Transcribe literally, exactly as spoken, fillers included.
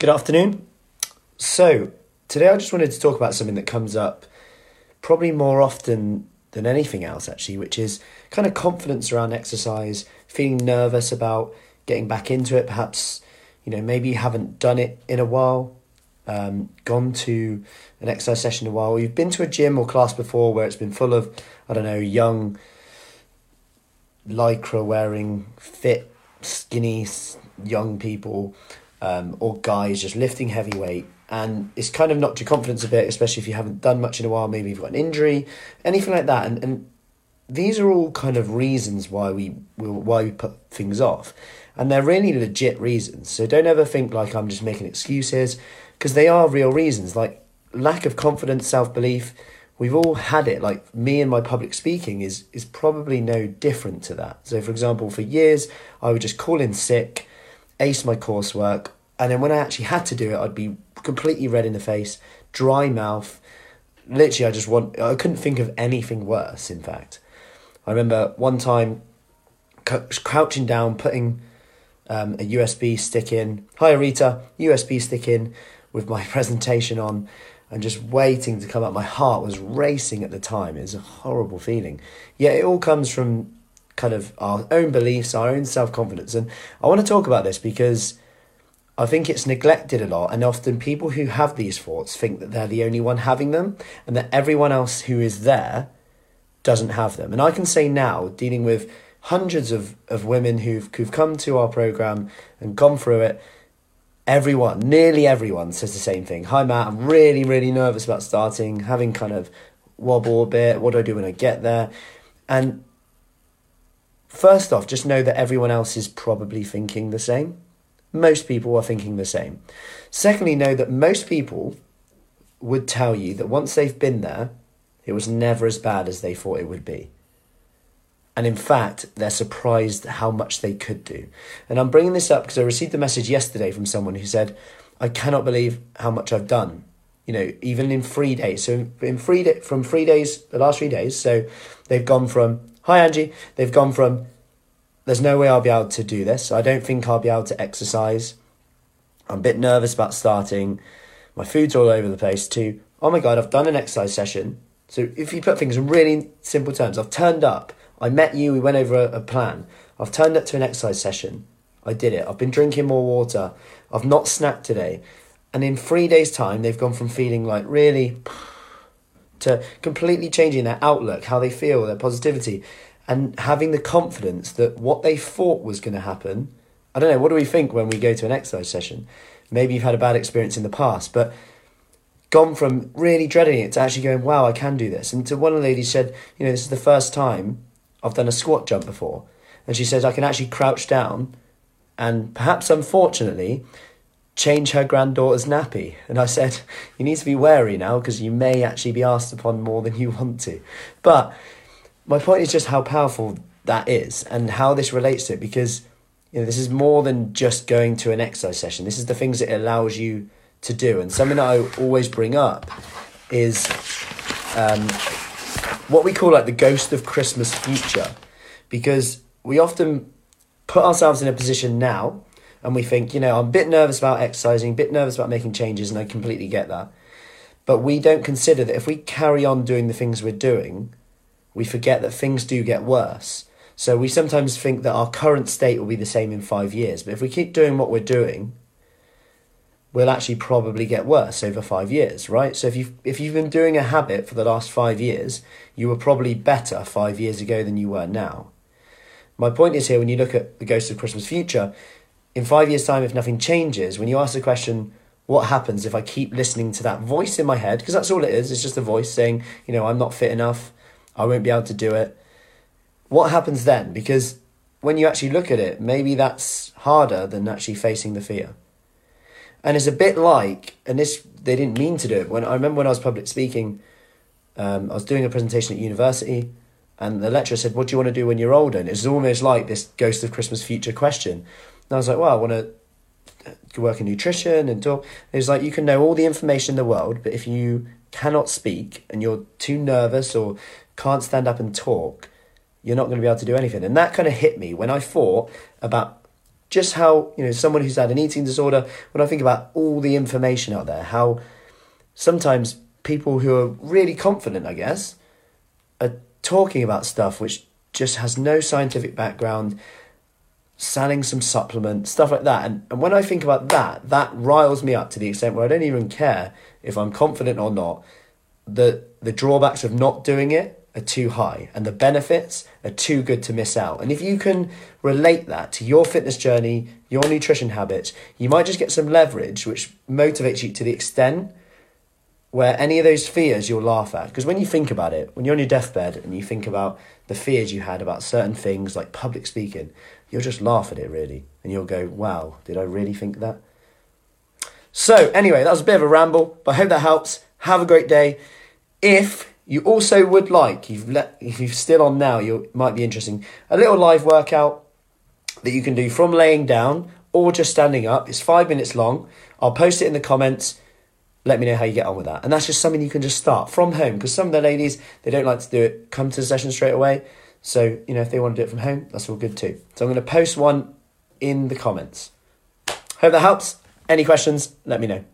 Good afternoon. So today I just wanted to talk about something that comes up probably more often than anything else actually, which is kind of confidence around exercise, feeling nervous about getting back into it. Perhaps, you know, maybe you haven't done it in a while, um, gone to an exercise session in a while. You've been to a gym or class before where it's been full of, I don't know, young lycra wearing, fit, skinny, young people. Um, or guys just lifting heavy weight, and it's kind of knocked your confidence a bit, especially if you haven't done much in a while, maybe you've got an injury, anything like that. And, and these are all kind of reasons why we why we put things off, and they're really legit reasons. So don't ever think like I'm just making excuses, because they are real reasons, like lack of confidence, self-belief. We've all had it. Like me and my public speaking is is probably no different to that. So for example, for years I would just call in sick, ace my coursework, and then when I actually had to do it, I'd be completely red in the face, dry mouth. Literally, I just want, I couldn't think of anything worse, in fact. I remember one time crouching down, putting um, a U S B stick in, hi Rita, U S B stick in with my presentation on, and just waiting to come up. My heart was racing at the time. It was a horrible feeling. Yeah, it all comes from kind of our own beliefs, our own self-confidence. And I want to talk about this because I think it's neglected a lot, and often people who have these thoughts think that they're the only one having them and that everyone else who is there doesn't have them. And I can say now, dealing with hundreds of, of women who've, who've come to our program and gone through it, everyone, nearly everyone says the same thing. Hi Matt, I'm really, really nervous about starting, having kind of wobble a bit. What do I do when I get there? And first off, just know that everyone else is probably thinking the same. Most people are thinking the same. Secondly, know that most people would tell you that once they've been there, it was never as bad as they thought it would be. And in fact, they're surprised at how much they could do. And I'm bringing this up because I received a message yesterday from someone who said, I cannot believe how much I've done, you know, even in three days. So in three day, from three days, the last three days, so they've gone from, hi Angie, they've gone from, there's no way I'll be able to do this. I don't think I'll be able to exercise. I'm a bit nervous about starting. My food's all over the place, to, oh my God, I've done an exercise session. So if you put things in really simple terms, I've turned up. I met you, we went over a, a plan. I've turned up to an exercise session. I did it. I've been drinking more water. I've not snacked today. And in three days' time, they've gone from feeling like really to completely changing their outlook, how they feel, their positivity, and having the confidence that what they thought was going to happen. I don't know, what do we think when we go to an exercise session? Maybe you've had a bad experience in the past, but gone from really dreading it to actually going, wow, I can do this. And to one lady said, you know, this is the first time I've done a squat jump before. And she says, I can actually crouch down and perhaps unfortunately change her granddaughter's nappy. And I said, you need to be wary now because you may actually be asked upon more than you want to. But my point is just how powerful that is and how this relates to it, because you know this is more than just going to an exercise session. This is the things that it allows you to do. And something that I always bring up is um, what we call like the ghost of Christmas future, because we often put ourselves in a position now and we think, you know, I'm a bit nervous about exercising, a bit nervous about making changes, and I completely get that. But we don't consider that if we carry on doing the things we're doing, we forget that things do get worse. So we sometimes think that our current state will be the same in five years. But if we keep doing what we're doing, we'll actually probably get worse over five years, right? So if you've, if you've been doing a habit for the last five years, you were probably better five years ago than you were now. My point is here, when you look at the Ghost of Christmas Future, in five years' time, if nothing changes, when you ask the question, what happens if I keep listening to that voice in my head? Because that's all it is. It's just a voice saying, you know, I'm not fit enough. I won't be able to do it. What happens then? Because when you actually look at it, maybe that's harder than actually facing the fear. And it's a bit like, and this, they didn't mean to do it. When I remember when I was public speaking, um, I was doing a presentation at university, and the lecturer said, what do you want to do when you're older? And it's almost like this Ghost of Christmas Future question. And I was like, well, I want to work in nutrition and talk. It was like, you can know all the information in the world, but if you cannot speak and you're too nervous or can't stand up and talk, you're not going to be able to do anything. And that kind of hit me when I thought about just how, you know, someone who's had an eating disorder, when I think about all the information out there, how sometimes people who are really confident, I guess, are talking about stuff which just has no scientific background, selling some supplement, stuff like that. And, and when I think about that, that riles me up to the extent where I don't even care if I'm confident or not. The, the drawbacks of not doing it are too high and the benefits are too good to miss out. And if you can relate that to your fitness journey, your nutrition habits, you might just get some leverage which motivates you to the extent where any of those fears you'll laugh at. Because when you think about it, when you're on your deathbed and you think about the fears you had about certain things like public speaking, you'll just laugh at it really. And you'll go, wow, did I really think that? So anyway, that was a bit of a ramble, but I hope that helps. Have a great day. If you also would like, you've let, if you're still on now, you might be interesting, a little live workout that you can do from laying down or just standing up. It's five minutes long. I'll post it in the comments. Let me know how you get on with that. And that's just something you can just start from home, because some of the ladies, they don't like to do it, come to the session straight away. So, you know, if they want to do it from home, that's all good too. So I'm going to post one in the comments. Hope that helps. Any questions, let me know.